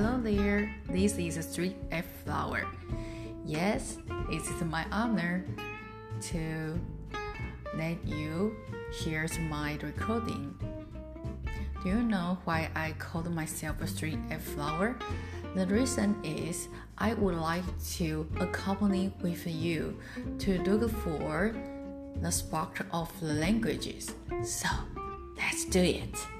Hello there, this is Street F Flower. Yes, it is my honor to let you hear my recording. Do you know why I called myself Street F Flower? The reason is I would like to accompany with you to look for the spark of the languages. So, let's do it!